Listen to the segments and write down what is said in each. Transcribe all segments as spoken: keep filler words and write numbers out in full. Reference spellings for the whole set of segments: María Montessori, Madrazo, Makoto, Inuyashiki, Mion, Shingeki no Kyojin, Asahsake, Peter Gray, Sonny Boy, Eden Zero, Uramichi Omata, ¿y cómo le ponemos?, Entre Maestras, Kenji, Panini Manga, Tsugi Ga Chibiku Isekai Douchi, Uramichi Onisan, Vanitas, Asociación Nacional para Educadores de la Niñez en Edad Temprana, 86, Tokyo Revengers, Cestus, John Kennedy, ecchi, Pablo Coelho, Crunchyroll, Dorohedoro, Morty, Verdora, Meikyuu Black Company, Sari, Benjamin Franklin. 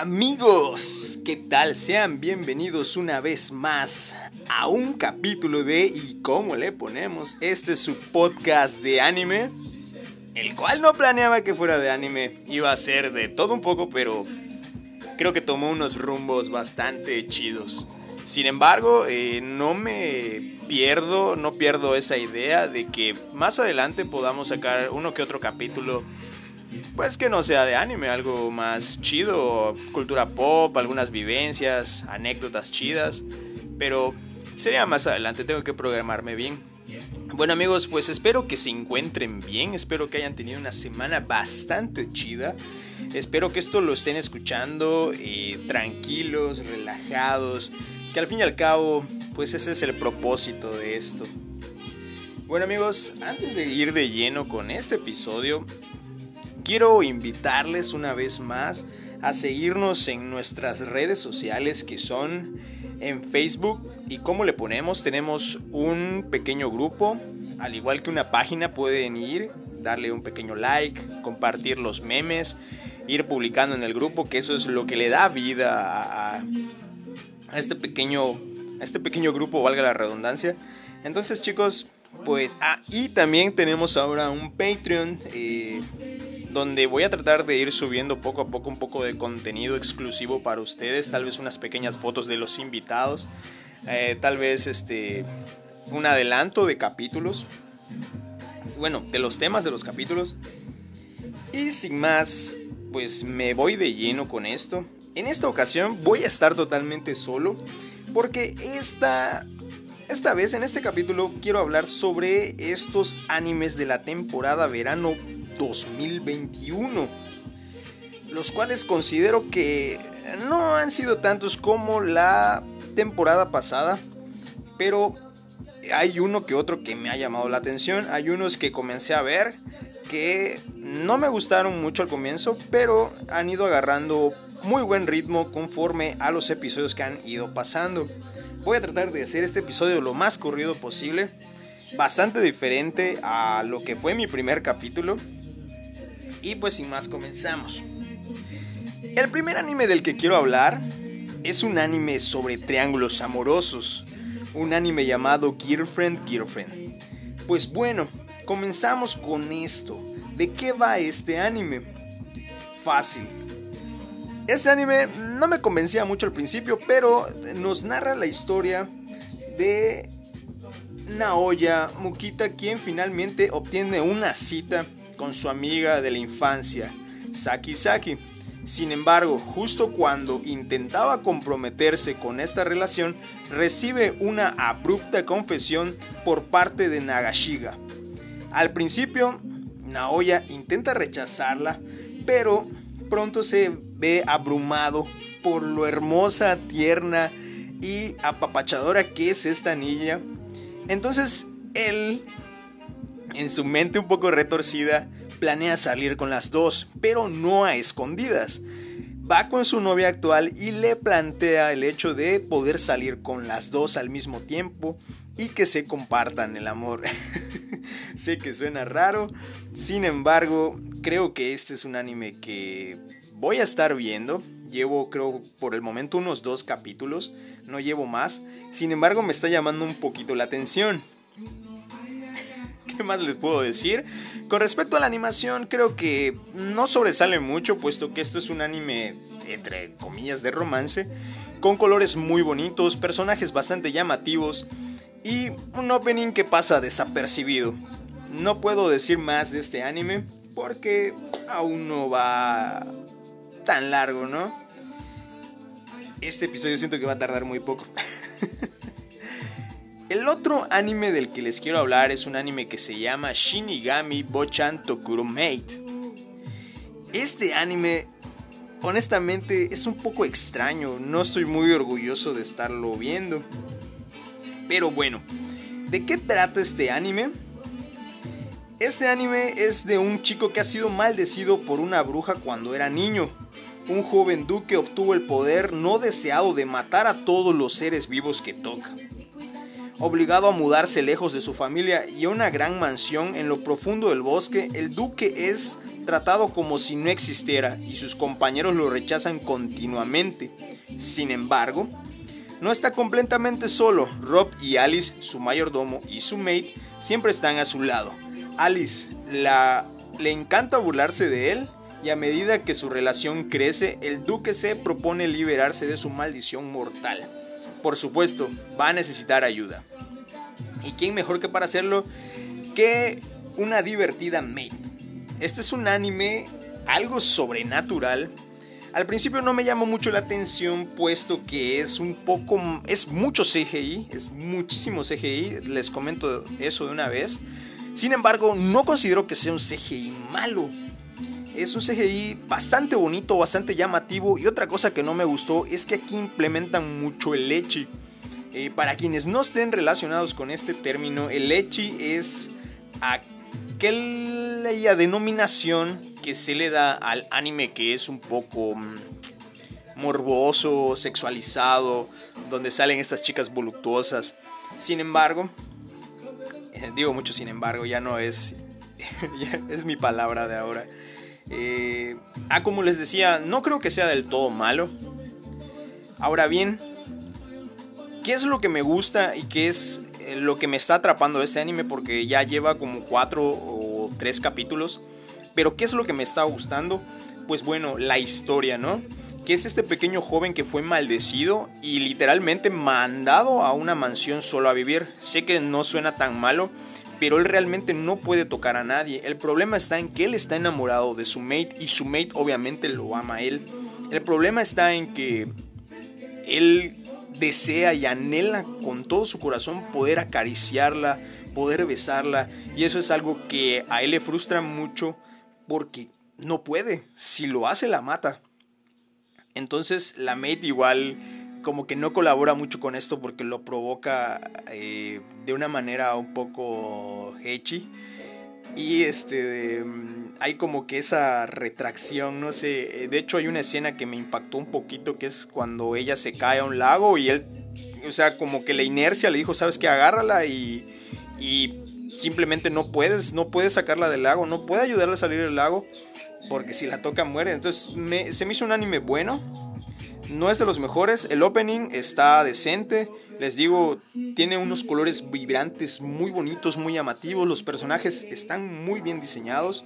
Amigos, ¿qué tal? Sean bienvenidos una vez más a un capítulo de ¿y cómo le ponemos? Este es su podcast de anime, el cual no planeaba que fuera de anime, iba a ser de todo un poco, pero creo que tomó unos rumbos bastante chidos. Sin embargo, eh, no me pierdo, no pierdo esa idea de que más adelante podamos sacar uno que otro capítulo, pues que no sea de anime, algo más chido, cultura pop, algunas vivencias, anécdotas chidas, pero sería más adelante, tengo que programarme bien. Bueno amigos, pues espero que se encuentren bien, espero que hayan tenido una semana bastante chida, espero que esto lo estén escuchando eh, tranquilos, relajados, que al fin y al cabo, pues ese es el propósito de esto. Bueno amigos, antes de ir de lleno con este episodio, quiero invitarles una vez más a seguirnos en nuestras redes sociales, que son en Facebook y cómo le ponemos. Tenemos un pequeño grupo, al igual que una página, pueden ir, darle un pequeño like, compartir los memes, ir publicando en el grupo, que eso es lo que le da vida a, a, a, este, pequeño, a este pequeño grupo, valga la redundancia. Entonces chicos, pues, ah, y también tenemos ahora un Patreon, eh, donde voy a tratar de ir subiendo poco a poco un poco de contenido exclusivo para ustedes, tal vez unas pequeñas fotos de los invitados, eh, tal vez este, un adelanto de capítulos, bueno, de los temas de los capítulos, y sin más, pues me voy de lleno con esto. En esta ocasión voy a estar totalmente solo, porque esta... Esta vez en este capítulo quiero hablar sobre estos animes de la temporada verano dos mil veintiuno, los cuales considero que no han sido tantos como la temporada pasada, pero hay uno que otro que me ha llamado la atención. Hay unos que comencé a ver que no me gustaron mucho al comienzo, pero han ido agarrando muy buen ritmo conforme a los episodios que han ido pasando. Voy a tratar de hacer este episodio lo más corrido posible, bastante diferente a lo que fue mi primer capítulo. Y pues sin más comenzamos. El primer anime del que quiero hablar es un anime sobre triángulos amorosos, un anime llamado Girlfriend Girlfriend. Pues bueno, comenzamos con esto. ¿De qué va este anime? Fácil. Este anime no me convencía mucho al principio, pero nos narra la historia de Naoya Muquita, quien finalmente obtiene una cita con su amiga de la infancia, Saki Saki. Sin embargo, justo cuando intentaba comprometerse con esta relación, recibe una abrupta confesión por parte de Nagashiga. Al principio, Naoya intenta rechazarla, pero pronto se ve abrumado por lo hermosa, tierna y apapachadora que es esta niña. Entonces él, en su mente un poco retorcida, planea salir con las dos, pero no a escondidas. Va con su novia actual y le plantea el hecho de poder salir con las dos al mismo tiempo y que se compartan el amor. Sé que suena raro, sin embargo, creo que este es un anime que voy a estar viendo. Llevo, creo, por el momento unos dos capítulos, no llevo más. Sin embargo, me está llamando un poquito la atención. ¿Qué más les puedo decir? Con respecto a la animación, creo que no sobresale mucho, puesto que esto es un anime, entre comillas, de romance, con colores muy bonitos, personajes bastante llamativos y un opening que pasa desapercibido. No puedo decir más de este anime porque aún no va tan largo, ¿no? Este episodio siento que va a tardar muy poco. El otro anime del que les quiero hablar es un anime que se llama Shinigami Bocchan to Kurumate. Este anime, honestamente, es un poco extraño. No estoy muy orgulloso de estarlo viendo. Pero bueno, ¿de qué trata este anime? Este anime es de un chico que ha sido maldecido por una bruja cuando era niño. Un joven duque obtuvo el poder no deseado de matar a todos los seres vivos que toca. Obligado a mudarse lejos de su familia y a una gran mansión en lo profundo del bosque, el duque es tratado como si no existiera y sus compañeros lo rechazan continuamente. Sin embargo, no está completamente solo. Rob y Alice, su mayordomo y su maid, siempre están a su lado. Alice la, le encanta burlarse de él, y a medida que su relación crece, el duque se propone liberarse de su maldición mortal. Por supuesto, va a necesitar ayuda. ¿Y quién mejor que para hacerlo que una divertida maid? Este es un anime algo sobrenatural. Al principio no me llamó mucho la atención, puesto que es un poco... es mucho C G I, es muchísimo C G I, les comento eso de una vez. Sin embargo, no considero que sea un C G I malo. Es un C G I bastante bonito, bastante llamativo. Y otra cosa que no me gustó es que aquí implementan mucho el ecchi. Eh, para quienes no estén relacionados con este término, el ecchi es aquella denominación que se le da al anime que es un poco morboso, sexualizado, donde salen estas chicas voluptuosas. Sin embargo, digo mucho sin embargo, ya no es, ya es mi palabra de ahora. Eh, ah, como les decía, no creo que sea del todo malo. Ahora bien, ¿qué es lo que me gusta y qué es lo que me está atrapando este anime? Porque ya lleva como cuatro o tres capítulos. Pero ¿qué es lo que me está gustando? Pues bueno, la historia, ¿no? Que es este pequeño joven que fue maldecido y literalmente mandado a una mansión solo a vivir. Sé que no suena tan malo, pero él realmente no puede tocar a nadie. El problema está en que él está enamorado de su maid, y su maid obviamente lo ama a él. El problema está en que él desea y anhela con todo su corazón poder acariciarla, poder besarla, y eso es algo que a él le frustra mucho porque no puede. Si lo hace, la mata. Entonces la maid igual como que no colabora mucho con esto porque lo provoca eh, de una manera un poco ecchi, y este eh, hay como que esa retracción, no sé. De hecho hay una escena que me impactó un poquito, que es cuando ella se cae a un lago y él, o sea, como que la inercia le dijo, sabes qué, agárrala, y, y simplemente no puedes, no puedes sacarla del lago, no puede ayudarla a salir del lago porque si la toca muere. Entonces me, se me hizo un anime bueno. No es de los mejores, el opening está decente, les digo, tiene unos colores vibrantes muy bonitos, muy llamativos, los personajes están muy bien diseñados.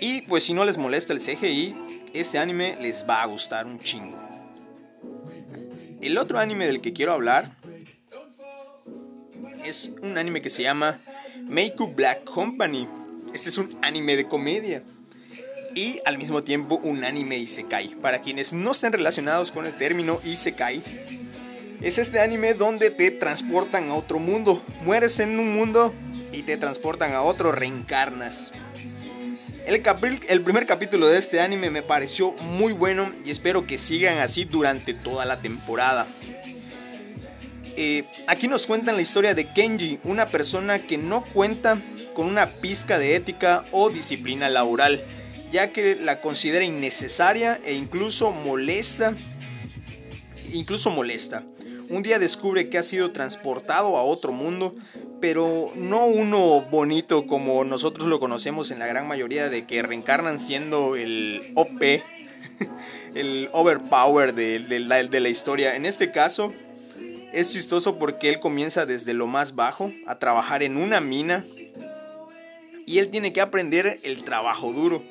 Y pues si no les molesta el C G I, este anime les va a gustar un chingo. El otro anime del que quiero hablar es un anime que se llama Meikyuu Black Company. Este es un anime de comedia y al mismo tiempo un anime isekai. Para quienes no estén relacionados con el término isekai, es este anime donde te transportan a otro mundo. Mueres en un mundo y te transportan a otro, reencarnas. El, capi- el primer capítulo de este anime me pareció muy bueno y espero que sigan así durante toda la temporada. Eh, aquí nos cuentan la historia de Kenji, una persona que no cuenta con una pizca de ética o disciplina laboral, ya que la considera innecesaria e incluso molesta. Incluso molesta. Un día descubre que ha sido transportado a otro mundo, pero no uno bonito como nosotros lo conocemos en la gran mayoría, de que reencarnan siendo el O P, el overpower de, de, la, de la historia. En este caso es chistoso porque él comienza desde lo más bajo a trabajar en una mina y él tiene que aprender el trabajo duro.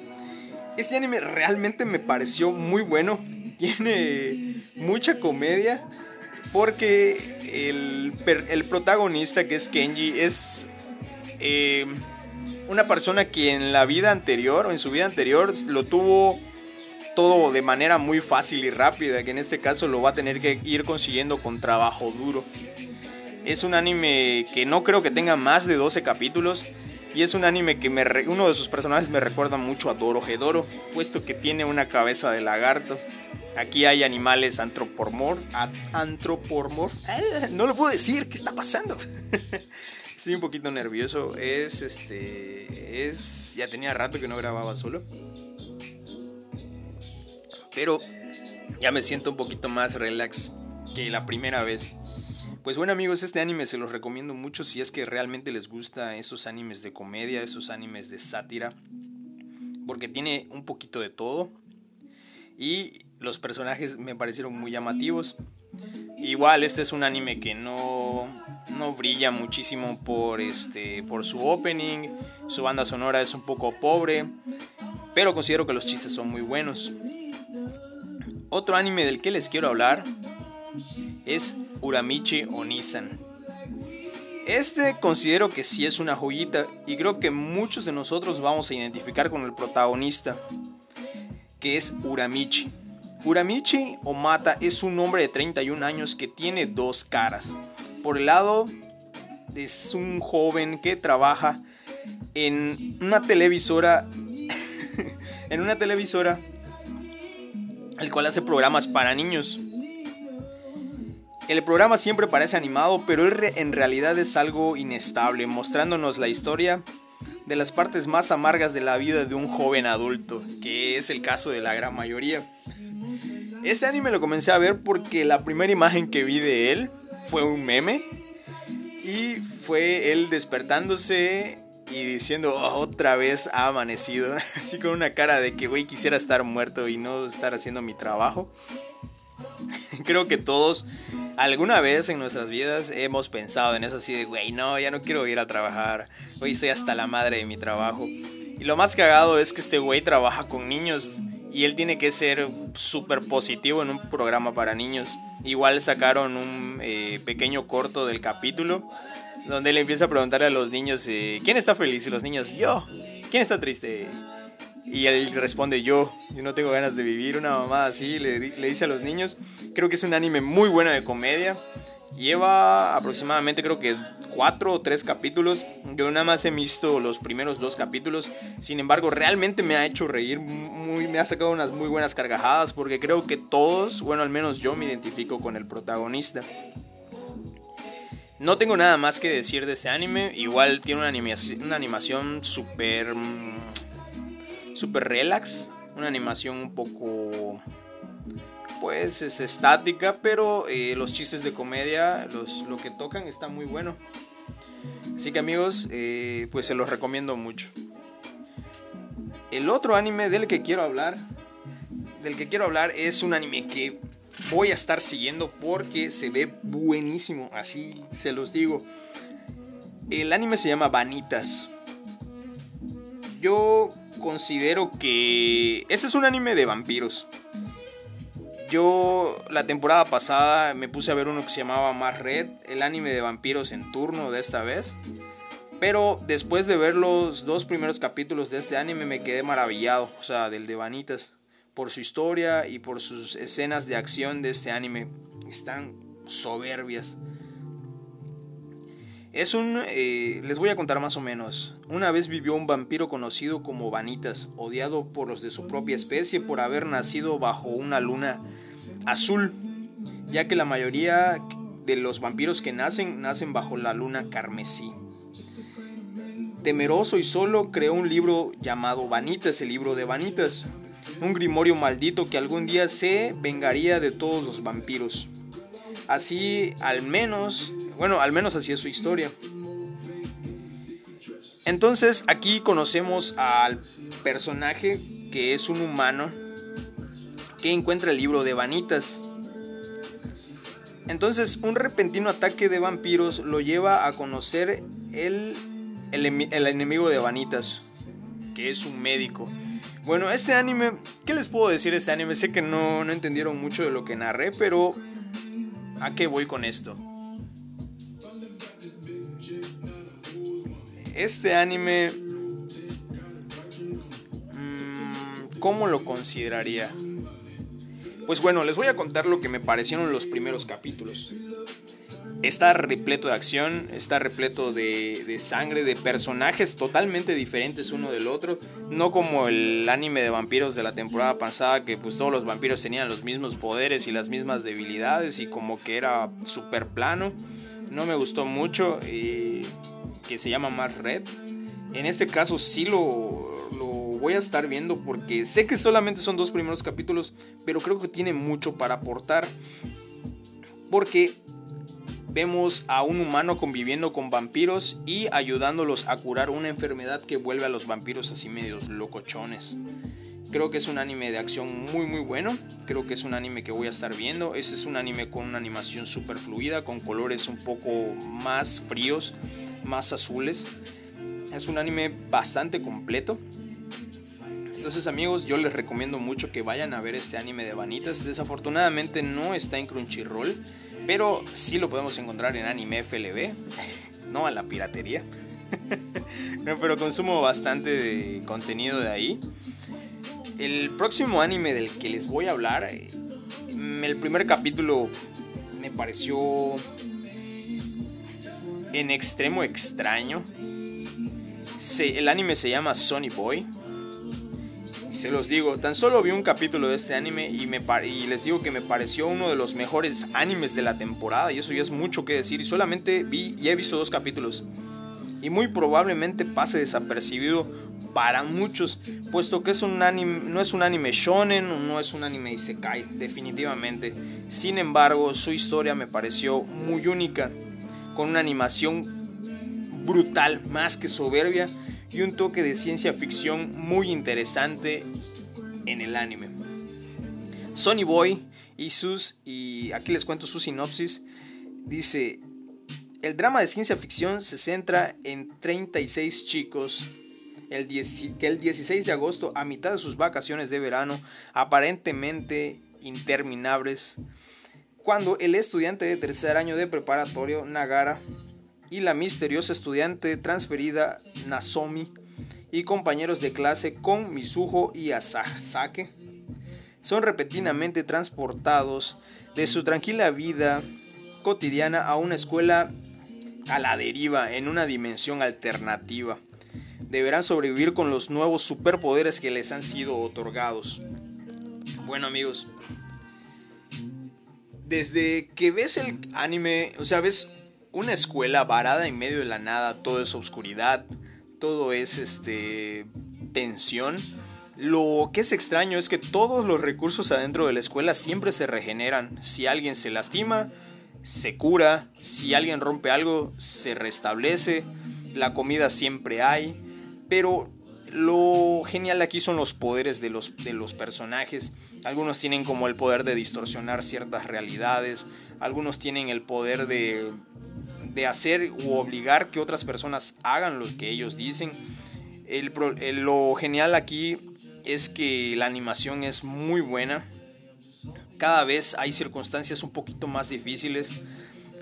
Este anime realmente me pareció muy bueno, tiene mucha comedia porque el, el protagonista, que es Kenji, es eh, una persona que en la vida anterior o en su vida anterior lo tuvo todo de manera muy fácil y rápida, que en este caso lo va a tener que ir consiguiendo con trabajo duro. Es un anime que no creo que tenga más de doce capítulos. Y es un anime que me re... uno de sus personajes me recuerda mucho a Dorohedoro, puesto que tiene una cabeza de lagarto. Aquí hay animales antropomor... antropomor... ¡Ah! No lo puedo decir, ¿qué está pasando? Estoy un poquito nervioso. Es este... es... ya tenía rato que no grababa solo, pero ya me siento un poquito más relax que la primera vez. Pues bueno amigos, este anime se los recomiendo mucho si es que realmente les gusta esos animes de comedia, esos animes de sátira, porque tiene un poquito de todo y los personajes me parecieron muy llamativos. Igual este es un anime que no, no brilla muchísimo por, este, por su opening, su banda sonora es un poco pobre, pero considero que los chistes son muy buenos. Otro anime del que les quiero hablar es Uramichi Onisan. Este considero que sí es una joyita y creo que muchos de nosotros vamos a identificar con el protagonista, que es Uramichi. Uramichi Omata es un hombre de treinta y un años que tiene dos caras. Por el lado es un joven que trabaja en una televisora en una televisora el cual hace programas para niños. El programa siempre parece animado, pero en realidad es algo inestable, mostrándonos la historia de las partes más amargas de la vida de un joven adulto, que es el caso de la gran mayoría. Este anime lo comencé a ver porque la primera imagen que vi de él fue un meme, y fue él despertándose y diciendo, oh, otra vez ha amanecido, así con una cara de que, güey, quisiera estar muerto y no estar haciendo mi trabajo. Creo que todos alguna vez en nuestras vidas hemos pensado en eso, así de, güey, no, ya no quiero ir a trabajar, güey, estoy hasta la madre de mi trabajo. Y lo más cagado es que este güey trabaja con niños y él tiene que ser súper positivo en un programa para niños. Igual sacaron un eh, pequeño corto del capítulo donde él empieza a preguntarle a los niños, eh, ¿quién está feliz? Y los niños, yo. ¿Quién está triste? Y él responde, yo, yo no tengo ganas de vivir, una mamada así, le, le dice a los niños. Creo que es un anime muy bueno de comedia. Lleva aproximadamente creo que cuatro o tres capítulos. Yo nada más he visto los primeros dos capítulos. Sin embargo, realmente me ha hecho reír, muy, me ha sacado unas muy buenas carcajadas, porque creo que todos, bueno, al menos yo me identifico con el protagonista. No tengo nada más que decir de este anime. Igual tiene una animación, una animación súper... super relax, una animación un poco, pues es estática, pero eh, los chistes de comedia, los, lo que tocan está muy bueno. Así que amigos, eh, pues se los recomiendo mucho. El otro anime del que quiero hablar, del que quiero hablar es un anime que voy a estar siguiendo porque se ve buenísimo, así se los digo. El anime se llama Vanitas. Yo considero que este es un anime de vampiros. Yo la temporada pasada me puse a ver uno que se llamaba Mars Red, el anime de vampiros en turno de esta vez. Pero después de ver los dos primeros capítulos de este anime me quedé maravillado, o sea, del de Vanitas, por su historia y por sus escenas de acción de este anime. Están soberbias. Es un, eh, les voy a contar más o menos. Una vez vivió un vampiro conocido como Vanitas, odiado por los de su propia especie por haber nacido bajo una luna azul, ya que la mayoría de los vampiros que nacen, nacen bajo la luna carmesí. Temeroso y solo, creó un libro llamado Vanitas, el libro de Vanitas, un grimorio maldito que algún día se vengaría de todos los vampiros. Así al menos, bueno, al menos así es su historia. Entonces aquí conocemos al personaje que es un humano que encuentra el libro de Vanitas. Entonces un repentino ataque de vampiros lo lleva a conocer el, el, el enemigo de Vanitas, que es un médico. Bueno, este anime, ¿qué les puedo decir de este anime? Sé que no, no entendieron mucho de lo que narré, pero ¿a qué voy con esto? Este anime, ¿cómo lo consideraría? Pues bueno, les voy a contar lo que me parecieron los primeros capítulos. Está repleto de acción, está repleto de, de sangre, de personajes totalmente diferentes uno del otro. No como el anime de vampiros de la temporada pasada, que pues todos los vampiros tenían los mismos poderes y las mismas debilidades y como que era super plano. No me gustó mucho, eh, que se llama Mars Red. En este caso sí lo, lo voy a estar viendo porque sé que solamente son dos primeros capítulos, pero creo que tiene mucho para aportar. Porque vemos a un humano conviviendo con vampiros y ayudándolos a curar una enfermedad que vuelve a los vampiros así medios locochones. Creo que es un anime de acción muy muy bueno, creo que es un anime que voy a estar viendo. Este es un anime con una animación super fluida, con colores un poco más fríos, más azules. Es un anime bastante completo. Entonces amigos, yo les recomiendo mucho que vayan a ver este anime de Vanitas. Desafortunadamente no está en Crunchyroll, pero sí lo podemos encontrar en Anime F L B. No a la piratería. No, pero consumo bastante de contenido de ahí. El próximo anime del que les voy a hablar, el primer capítulo me pareció en extremo extraño. Se, el anime se llama Sonny Boy. Se los digo, tan solo vi un capítulo de este anime y, me, y les digo que me pareció uno de los mejores animes de la temporada. Y eso ya es mucho que decir. Y solamente vi y he visto dos capítulos. Y muy probablemente pase desapercibido para muchos, puesto que es un anime, no es un anime shonen, no es un anime isekai, definitivamente. Sin embargo, su historia me pareció muy única, con una animación brutal, más que soberbia, y un toque de ciencia ficción muy interesante en el anime. Sonny Boy y sus, y aquí les cuento su sinopsis, dice: el drama de ciencia ficción se centra en treinta y seis chicos el que el dieciséis de agosto, a mitad de sus vacaciones de verano aparentemente interminables, cuando el estudiante de tercer año de preparatorio Nagara y la misteriosa estudiante transferida Nasomi y compañeros de clase con Mizuho y Asahsake son repentinamente transportados de su tranquila vida cotidiana a una escuela a la deriva en una dimensión alternativa. Deberán sobrevivir con los nuevos superpoderes que les han sido otorgados. Bueno amigos, desde que ves el anime, o sea, ves una escuela varada en medio de la nada, todo es oscuridad, todo es este tensión. Lo que es extraño es que todos los recursos adentro de la escuela siempre se regeneran. Si alguien se lastima, se cura, si alguien rompe algo, se restablece, la comida siempre hay, pero lo genial aquí son los poderes de los, de los personajes. Algunos tienen como el poder de distorsionar ciertas realidades, algunos tienen el poder de, de hacer u obligar que otras personas hagan lo que ellos dicen. El, el, lo genial aquí es que la animación es muy buena. Cada vez hay circunstancias un poquito más difíciles.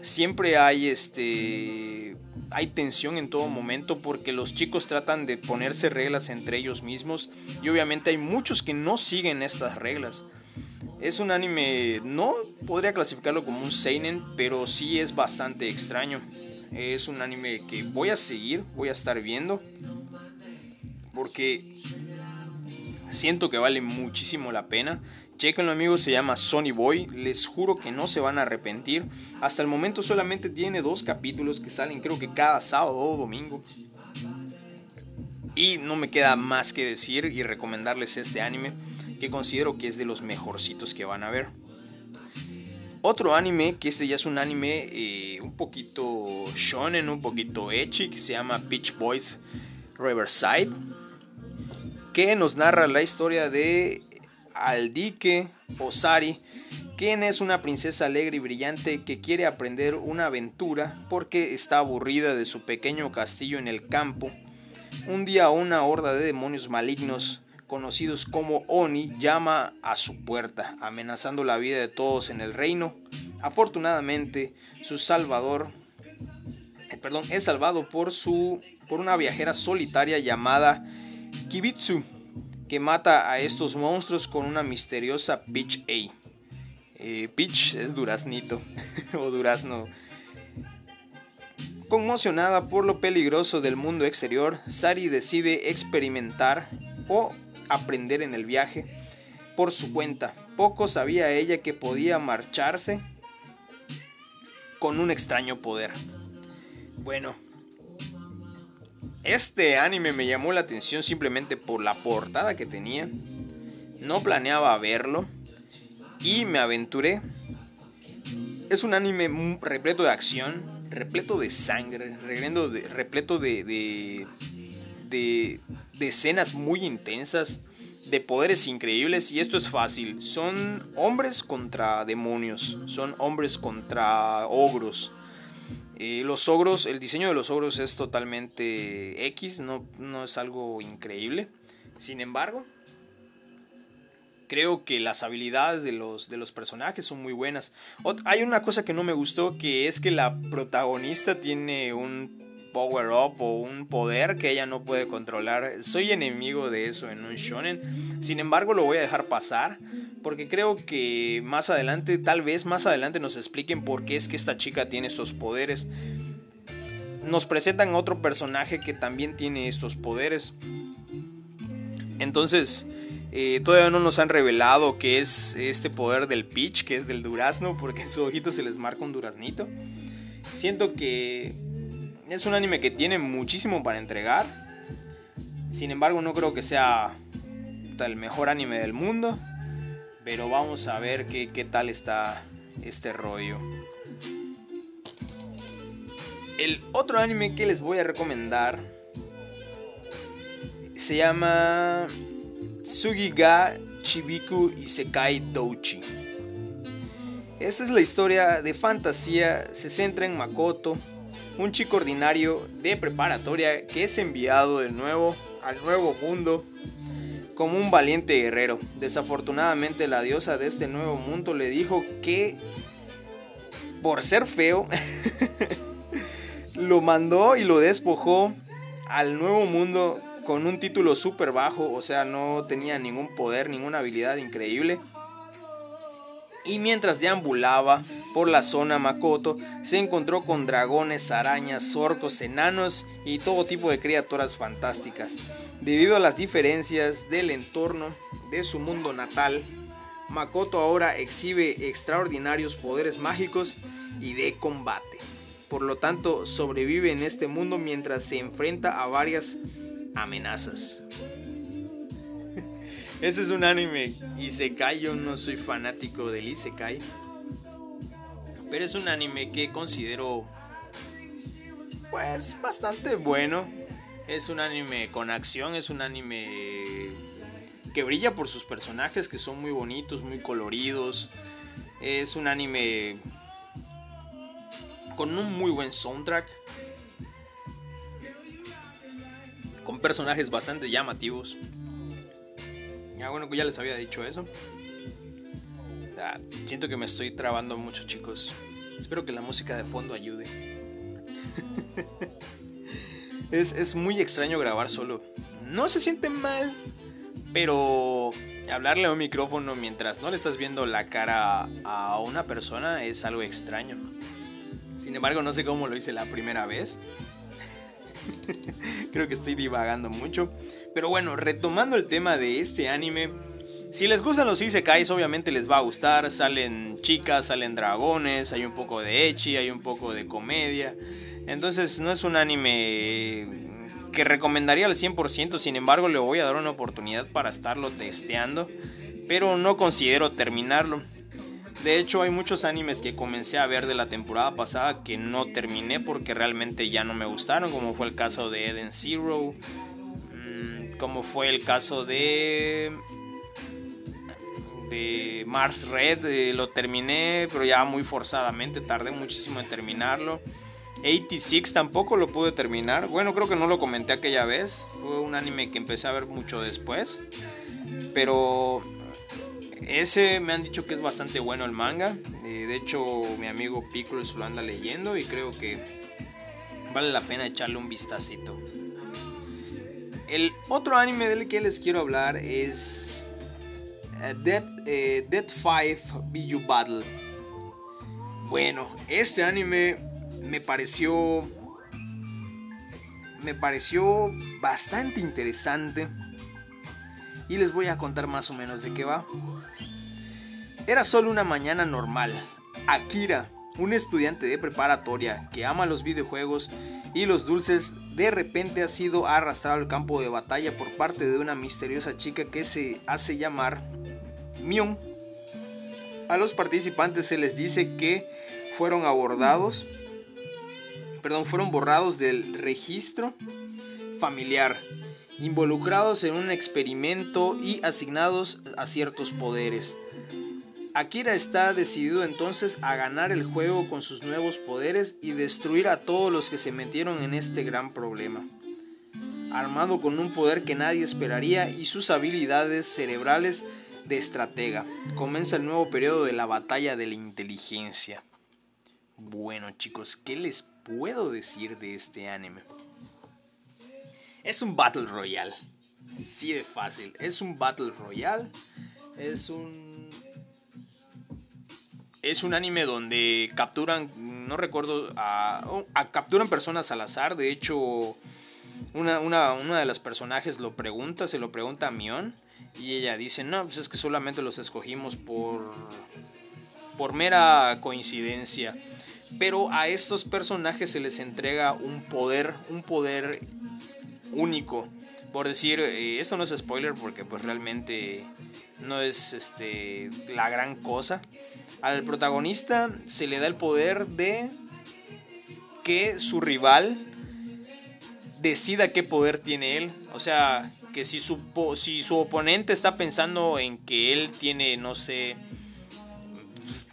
Siempre hay este hay tensión en todo momento, porque los chicos tratan de ponerse reglas entre ellos mismos y obviamente hay muchos que no siguen estas reglas. Es un anime, no podría clasificarlo como un seinen, pero sí es bastante extraño. Es un anime que voy a seguir, voy a estar viendo, porque siento que vale muchísimo la pena. Chequenlo amigos, se llama Sonny Boy, les juro que no se van a arrepentir. Hasta el momento solamente tiene dos capítulos que salen, creo que cada sábado o domingo. Y no me queda más que decir y recomendarles este anime, que considero que es de los mejorcitos que van a ver. Otro anime, que este ya es un anime eh, un poquito shonen, un poquito ecchi, que se llama Peach Boys Riverside, que nos narra la historia de Aldike Osari, quien es una princesa alegre y brillante que quiere aprender una aventura porque está aburrida de su pequeño castillo en el campo. Un día una horda de demonios malignos conocidos como Oni llama a su puerta, amenazando la vida de todos en el reino. Afortunadamente, su salvador eh, perdón, es salvado por, su, por una viajera solitaria llamada Kibitsu, que mata a estos monstruos con una misteriosa Peach A. Eh, Peach es duraznito o durazno. Conmocionada por lo peligroso del mundo exterior, Sari decide experimentar o aprender en el viaje por su cuenta. Poco sabía ella que podía marcharse con un extraño poder. Bueno, este anime me llamó la atención simplemente por la portada que tenía. No planeaba verlo y me aventuré. Es un anime muy repleto de acción, repleto de sangre, repleto de, repleto de, de, de, de escenas muy intensas, de poderes increíbles, y esto es fácil. Son hombres contra demonios, son hombres contra ogros. Eh, los ogros, el diseño de los ogros es totalmente X, no, no es algo increíble. Sin embargo, creo que las habilidades de los, de los personajes son muy buenas. Ot- hay una cosa que no me gustó, que es que la protagonista tiene un power up o un poder que ella no puede controlar. Soy enemigo de eso en un shonen. Sin embargo, lo voy a dejar pasar, porque creo que más adelante, tal vez más adelante nos expliquen por qué es que esta chica tiene estos poderes. Nos presentan otro personaje que también tiene estos poderes. Entonces, eh, todavía no nos han revelado qué es este poder del Peach, que es del durazno, porque en su ojito se les marca un duraznito. Siento que es un anime que tiene muchísimo para entregar. Sin embargo, no creo que sea el mejor anime del mundo, pero vamos a ver qué, qué tal está este rollo. El otro anime que les voy a recomendar se llama Tsugi Ga Chibiku Isekai Douchi. Esta es la historia de fantasía. Se centra en Makoto, un chico ordinario de preparatoria que es enviado de nuevo al nuevo mundo como un valiente guerrero. Desafortunadamente, la diosa de este nuevo mundo le dijo que por ser feo lo mandó y lo despojó al nuevo mundo con un título súper bajo, o sea, no tenía ningún poder, ninguna habilidad increíble. Y mientras deambulaba por la zona, Makoto se encontró con dragones, arañas, orcos, enanos y todo tipo de criaturas fantásticas. Debido a las diferencias del entorno de su mundo natal, Makoto ahora exhibe extraordinarios poderes mágicos y de combate. Por lo tanto, sobrevive en este mundo mientras se enfrenta a varias amenazas. Este es un anime isekai. Yo no soy fanático del isekai, pero es un anime que considero pues bastante bueno. Es un anime con acción, es un anime que brilla por sus personajes, que son muy bonitos, muy coloridos. Es un anime con un muy buen soundtrack, con personajes bastante llamativos. Ya, bueno, ya les había dicho eso. Ah, siento que me estoy trabando mucho, chicos. Espero que la música de fondo ayude. es, es muy extraño grabar solo. No se siente mal, pero hablarle a un micrófono mientras no le estás viendo la cara a una persona es algo extraño. Sin embargo, no sé cómo lo hice la primera vez. Creo que estoy divagando mucho. Pero bueno, retomando el tema de este anime, si les gustan los isekais, obviamente les va a gustar. Salen chicas, salen dragones, hay un poco de ecchi, hay un poco de comedia. Entonces no es un anime que recomendaría al cien por ciento. Sin embargo, le voy a dar una oportunidad para estarlo testeando, pero no considero terminarlo. De hecho, hay muchos animes que comencé a ver de la temporada pasada que no terminé porque realmente ya no me gustaron, como fue el caso de Eden Zero, como fue el caso de de Mars Red. Lo terminé, pero ya muy forzadamente, tardé muchísimo en terminarlo. ochenta y seis tampoco lo pude terminar. Bueno, creo que no lo comenté aquella vez, fue un anime que empecé a ver mucho después, pero ese me han dicho que es bastante bueno el manga. Eh, de hecho, mi amigo Pickles lo anda leyendo y creo que vale la pena echarle un vistacito. El otro anime del que les quiero hablar es uh, Dead, eh, Dead Five Biju Battle. Bueno, este anime me pareció me pareció bastante interesante, y les voy a contar más o menos de qué va. Era solo una mañana normal. Akira, un estudiante de preparatoria que ama los videojuegos y los dulces, de repente ha sido arrastrado al campo de batalla por parte de una misteriosa chica que se hace llamar Mion. a los participantes se les dice que fueron abordados, perdón, fueron borrados del registro familiar, involucrados en un experimento y asignados a ciertos poderes. Akira está decidido entonces a ganar el juego con sus nuevos poderes y destruir a todos los que se metieron en este gran problema. Armado con un poder que nadie esperaría y sus habilidades cerebrales de estratega, comienza el nuevo periodo de la batalla de la inteligencia. Bueno chicos, ¿qué les puedo decir de este anime? Es un Battle Royale, sí de fácil, es un Battle Royale, es un... Es un anime donde capturan, no recuerdo, a, a, capturan personas al azar. De hecho, una, una, una de las personajes lo pregunta, se lo pregunta a Mion. Y ella dice, no, pues es que solamente los escogimos por, por mera coincidencia. Pero a estos personajes se les entrega un poder, un poder único. Por decir, eh, esto no es spoiler porque pues realmente no es este, la gran cosa. Al protagonista se le da el poder de que su rival decida qué poder tiene él. O sea, que si su, si su oponente está pensando en que él tiene, no sé,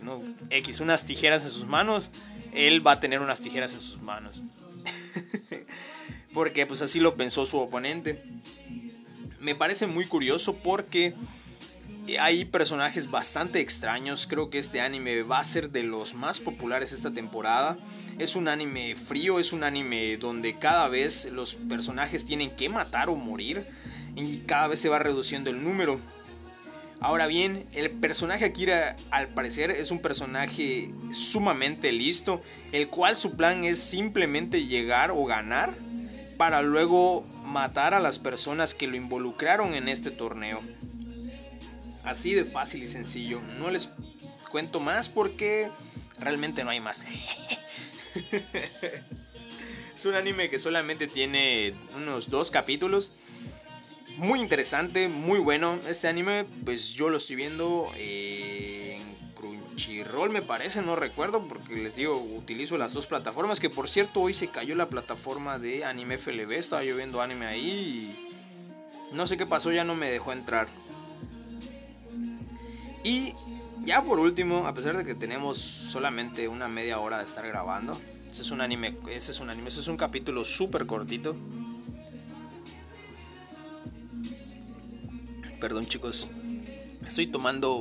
no, X, unas tijeras en sus manos, él va a tener unas tijeras en sus manos. Porque pues así lo pensó su oponente. Me parece muy curioso porque... hay personajes bastante extraños. Creo que este anime va a ser de los más populares esta temporada. Es un anime frío, es un anime donde cada vez los personajes tienen que matar o morir y cada vez se va reduciendo el número. Ahora bien, el personaje Akira al parecer es un personaje sumamente listo, el cual su plan es simplemente llegar o ganar para luego matar a las personas que lo involucraron en este torneo. Así de fácil y sencillo. No les cuento más porque realmente no hay más. Es un anime que solamente tiene unos dos capítulos. Muy interesante, muy bueno. Este anime pues yo lo estoy viendo en Crunchyroll me parece, no recuerdo. Porque les digo, utilizo las dos plataformas. Que por cierto hoy se cayó la plataforma de Anime F L B. Estaba yo viendo anime ahí y no sé qué pasó, ya no me dejó entrar. Y ya por último, a pesar de que tenemos solamente una media hora de estar grabando, ese es un anime, ese es un anime, ese es un capítulo súper cortito. Perdón chicos, estoy tomando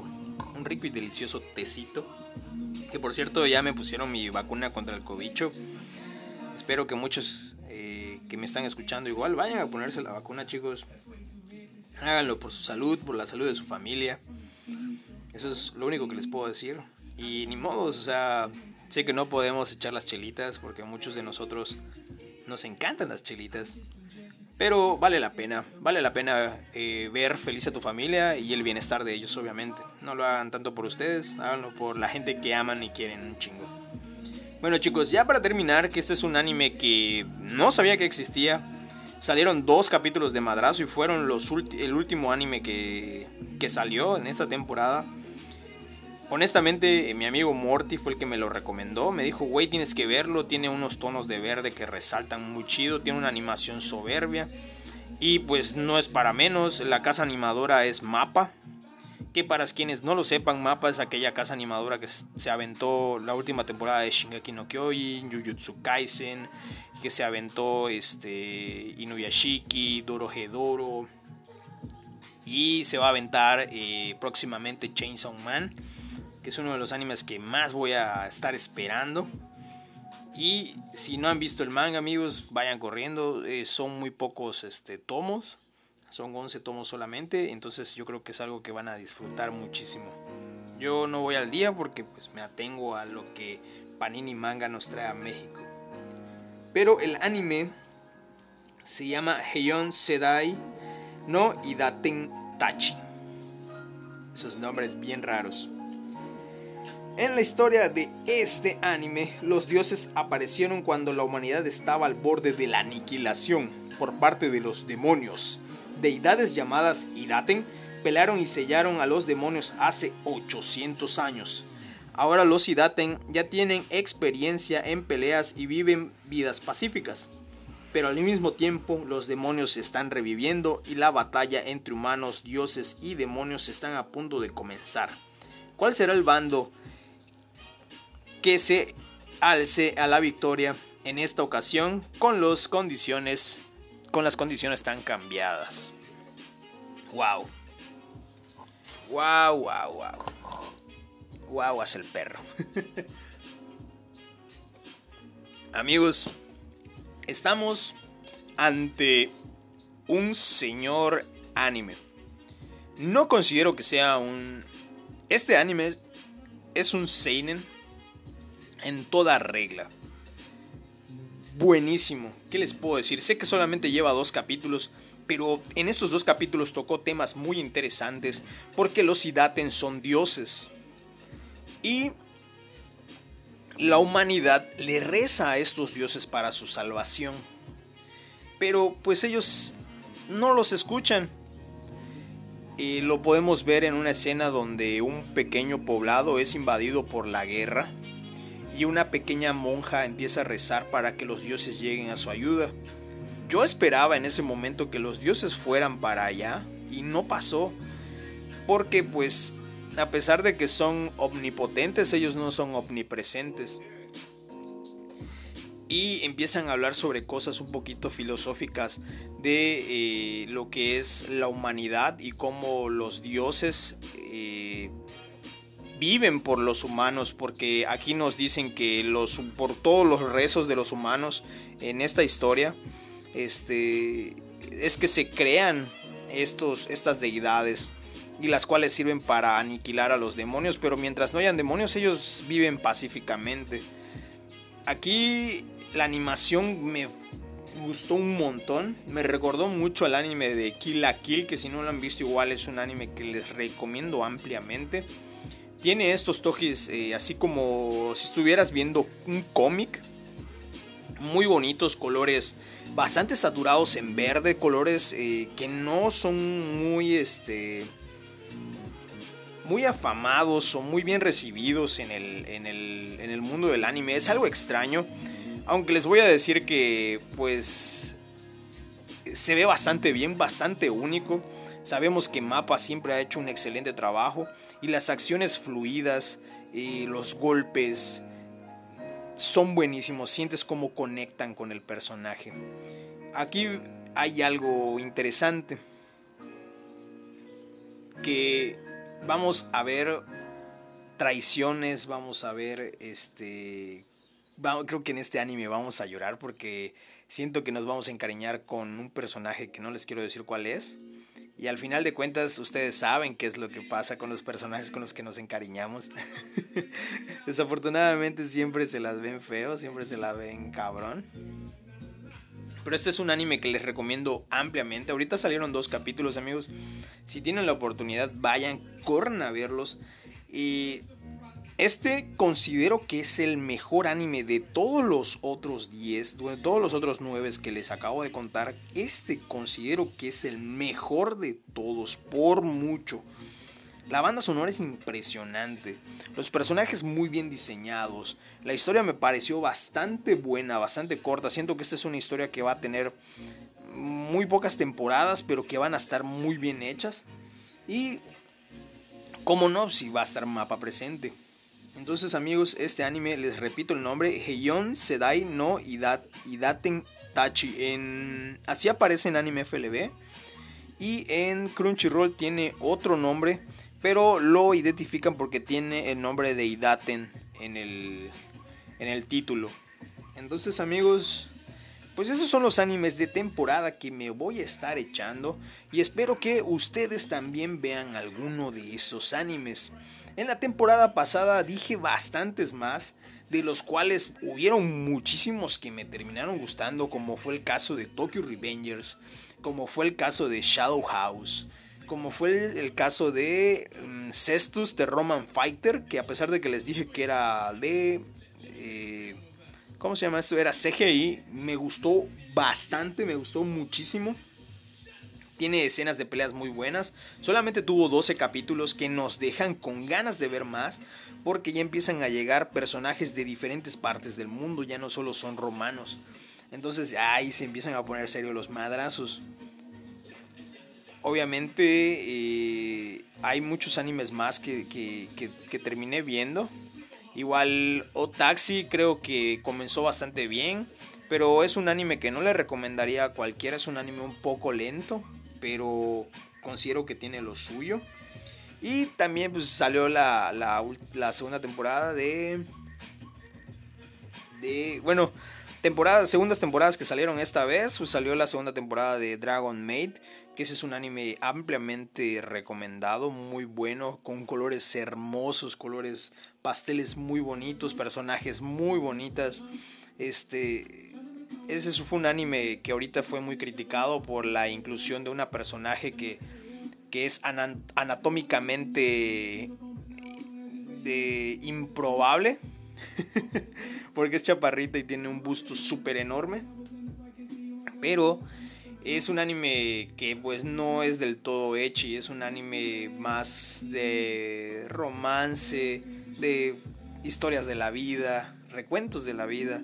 un rico y delicioso tecito, que por cierto ya me pusieron mi vacuna contra el cobicho. Espero que muchos eh, que me están escuchando igual vayan a ponerse la vacuna chicos. Háganlo por su salud, por la salud de su familia. Eso es lo único que les puedo decir. Y ni modos, o sea, sé que no podemos echar las chelitas porque muchos de nosotros nos encantan las chelitas. Pero vale la pena, vale la pena eh, ver feliz a tu familia y el bienestar de ellos, obviamente. No lo hagan tanto por ustedes, háganlo por la gente que aman y quieren un chingo. Bueno chicos, ya para terminar, que este es un anime que no sabía que existía. Salieron dos capítulos de madrazo y fueron los ulti- el último anime que, que salió en esta temporada. Honestamente, mi amigo Morty fue el que me lo recomendó. Me dijo, güey, tienes que verlo. Tiene unos tonos de verde que resaltan muy chido. Tiene una animación soberbia. Y pues no es para menos. La casa animadora es MAPPA. Que para quienes no lo sepan, MAPPA es aquella casa animadora que se aventó la última temporada de Shingeki no Kyojin, Jujutsu Kaisen, que se aventó este Inuyashiki, Dorohedoro, y se va a aventar eh, próximamente Chainsaw Man, que es uno de los animes que más voy a estar esperando. Y si no han visto el manga, amigos, vayan corriendo, eh, son muy pocos este, tomos. Son once tomos solamente, entonces yo creo que es algo que van a disfrutar muchísimo. Yo no voy al día porque pues, me atengo a lo que Panini Manga nos trae a México. Pero el anime se llama Heion Sedai no Idaten Tachi. Esos nombres bien raros. En la historia de este anime, los dioses aparecieron cuando la humanidad estaba al borde de la aniquilación por parte de los demonios. Deidades llamadas Idaten pelaron y sellaron a los demonios hace ochocientos años. Ahora los Idaten ya tienen experiencia en peleas y viven vidas pacíficas. Pero al mismo tiempo los demonios se están reviviendo y la batalla entre humanos, dioses y demonios están a punto de comenzar. ¿Cuál será el bando que se alce a la victoria en esta ocasión con, los condiciones, con las condiciones tan cambiadas? Wow. Wow, wow, wow. Wow, hace el perro. Amigos, estamos ante un señor anime. No considero que sea un... Este anime es un seinen en toda regla. Buenísimo. ¿Qué les puedo decir? Sé que solamente lleva dos capítulos, pero en estos dos capítulos tocó temas muy interesantes porque los Idaten son dioses. Y la humanidad le reza a estos dioses para su salvación. Pero pues ellos no los escuchan. Y lo podemos ver en una escena donde un pequeño poblado es invadido por la guerra. Y una pequeña monja empieza a rezar para que los dioses lleguen a su ayuda. Yo esperaba en ese momento que los dioses fueran para allá. Y no pasó. Porque pues... a pesar de que son omnipotentes, ellos no son omnipresentes. Y empiezan a hablar sobre cosas un poquito filosóficas de eh, lo que es la humanidad y cómo los dioses eh, viven por los humanos. Porque aquí nos dicen que los, por todos los rezos de los humanos en esta historia este, es que se crean estos, estas deidades. Y las cuales sirven para aniquilar a los demonios. Pero mientras no hayan demonios, ellos viven pacíficamente. Aquí la animación me gustó un montón. Me recordó mucho al anime de Kill la Kill. Que si no lo han visto, igual es un anime que les recomiendo ampliamente. Tiene estos toques eh, así como si estuvieras viendo un cómic. Muy bonitos, colores bastante saturados en verde. Colores eh, que no son muy... este muy afamados o muy bien recibidos en el, en, el, en el mundo del anime. Es algo extraño, aunque les voy a decir que pues se ve bastante bien, bastante único. Sabemos que MAPPA siempre ha hecho un excelente trabajo y las acciones fluidas y los golpes son buenísimos. Sientes cómo conectan con el personaje. Aquí hay algo interesante que... vamos a ver traiciones, vamos a ver, este, vamos, creo que en este anime vamos a llorar porque siento que nos vamos a encariñar con un personaje que no les quiero decir cuál es. Y al final de cuentas ustedes saben qué es lo que pasa con los personajes con los que nos encariñamos. Desafortunadamente siempre se las ven feo, siempre se la ven cabrón. Pero este es un anime que les recomiendo ampliamente. Ahorita salieron dos capítulos, amigos. Si tienen la oportunidad, vayan, corran a verlos. Y este considero que es el mejor anime de todos los otros diez, de todos los otros nueve que les acabo de contar. Este considero que es el mejor de todos, por mucho. La banda sonora es impresionante, los personajes muy bien diseñados, la historia me pareció bastante buena, bastante corta. Siento que esta es una historia que va a tener muy pocas temporadas, pero que van a estar muy bien hechas. Y como no, si va a estar MAPPA presente. Entonces amigos, este anime, les repito el nombre, Heion Sedai no Idaten Tachi, en... así aparece en Anime F L B. Y en Crunchyroll tiene otro nombre, pero lo identifican porque tiene el nombre de Idaten en el, en el título. Entonces amigos, pues esos son los animes de temporada que me voy a estar echando. Y espero que ustedes también vean alguno de esos animes. En la temporada pasada dije bastantes más, de los cuales hubieron muchísimos que me terminaron gustando, como fue el caso de Tokyo Revengers, como fue el caso de Shadow House, como fue el, el caso de um, Cestus the Roman Fighter, que a pesar de que les dije que era de... Eh, ¿cómo se llama esto? Era C G I, me gustó bastante, me gustó muchísimo. tiene escenas de peleas muy buenas. Solamente tuvo doce capítulos que nos dejan con ganas de ver más, porque ya empiezan a llegar personajes de diferentes partes del mundo, ya no solo son romanos. Entonces ahí se empiezan a poner serios los madrazos. Obviamente eh, hay muchos animes más que, que, que, que terminé viendo. Igual O Taxi creo que comenzó bastante bien, pero es un anime que no le recomendaría a cualquiera. Es un anime un poco lento, pero considero que tiene lo suyo. Y también pues salió la, la, la segunda temporada de... de bueno... Temporada, segundas temporadas que salieron esta vez, pues salió la segunda temporada de Dragon Maid, que ese es un anime ampliamente recomendado, muy bueno, con colores hermosos, colores pasteles muy bonitos, personajes muy bonitas. Este, ese fue un anime que ahorita fue muy criticado por la inclusión de una personaje que, que es anatómicamente de, improbable. Porque es chaparrita y tiene un busto súper enorme. Pero es un anime que pues no es del todo ecchi. Es un anime más de romance, de historias de la vida, recuentos de la vida,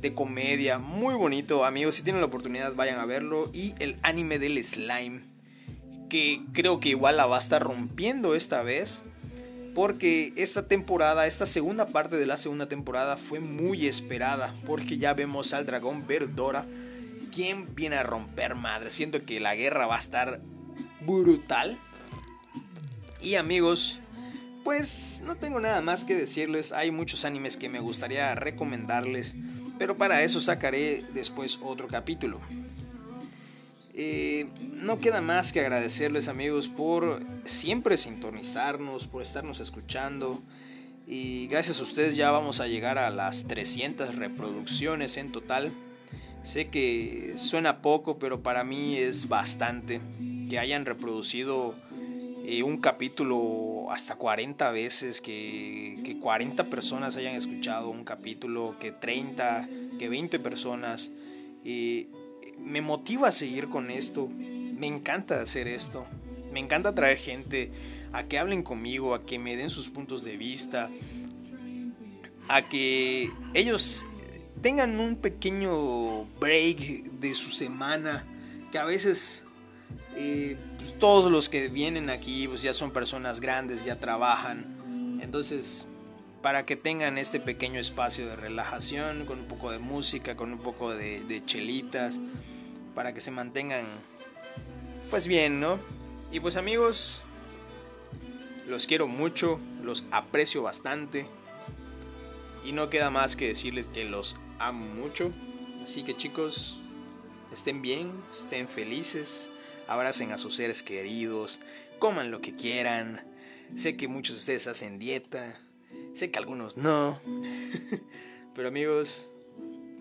de comedia. Muy bonito, amigos. Si tienen la oportunidad, vayan a verlo. Y el anime del slime, que creo que igual la va a estar rompiendo esta vez, porque esta temporada, esta segunda parte de la segunda temporada fue muy esperada, porque ya vemos al dragón Verdora, quien viene a romper madre. Siento que la guerra va a estar brutal. Y amigos, pues no tengo nada más que decirles. Hay muchos animes que me gustaría recomendarles, pero para eso sacaré después otro capítulo. Eh, no queda más que agradecerles, amigos, por siempre sintonizarnos, por estarnos escuchando. Y gracias a ustedes ya vamos a llegar a las trescientas reproducciones en total. Sé que suena poco, pero para mí es bastante que hayan reproducido eh, un capítulo hasta cuarenta veces, que, que cuarenta personas hayan escuchado un capítulo, que treinta, que veinte personas. Y eh, me motiva a seguir con esto. Me encanta hacer esto. Me encanta traer gente a que hablen conmigo, a que me den sus puntos de vista, a que ellos tengan un pequeño break de su semana, que a veces eh, pues todos los que vienen aquí pues ya son personas grandes, ya trabajan. Entonces, para que tengan este pequeño espacio de relajación, con un poco de música, con un poco de, de chelitas, para que se mantengan pues bien, ¿no? Y pues amigos, los quiero mucho, los aprecio bastante, y no queda más que decirles que los amo mucho. Así que chicos, estén bien, estén felices, abracen a sus seres queridos, coman lo que quieran. Sé que muchos de ustedes hacen dieta, sé que algunos no, pero amigos,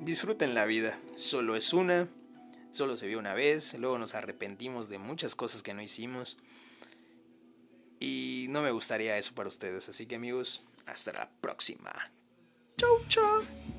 disfruten la vida, solo es una, solo se vio una vez, luego nos arrepentimos de muchas cosas que no hicimos, y no me gustaría eso para ustedes. Así que amigos, hasta la próxima, chau chau.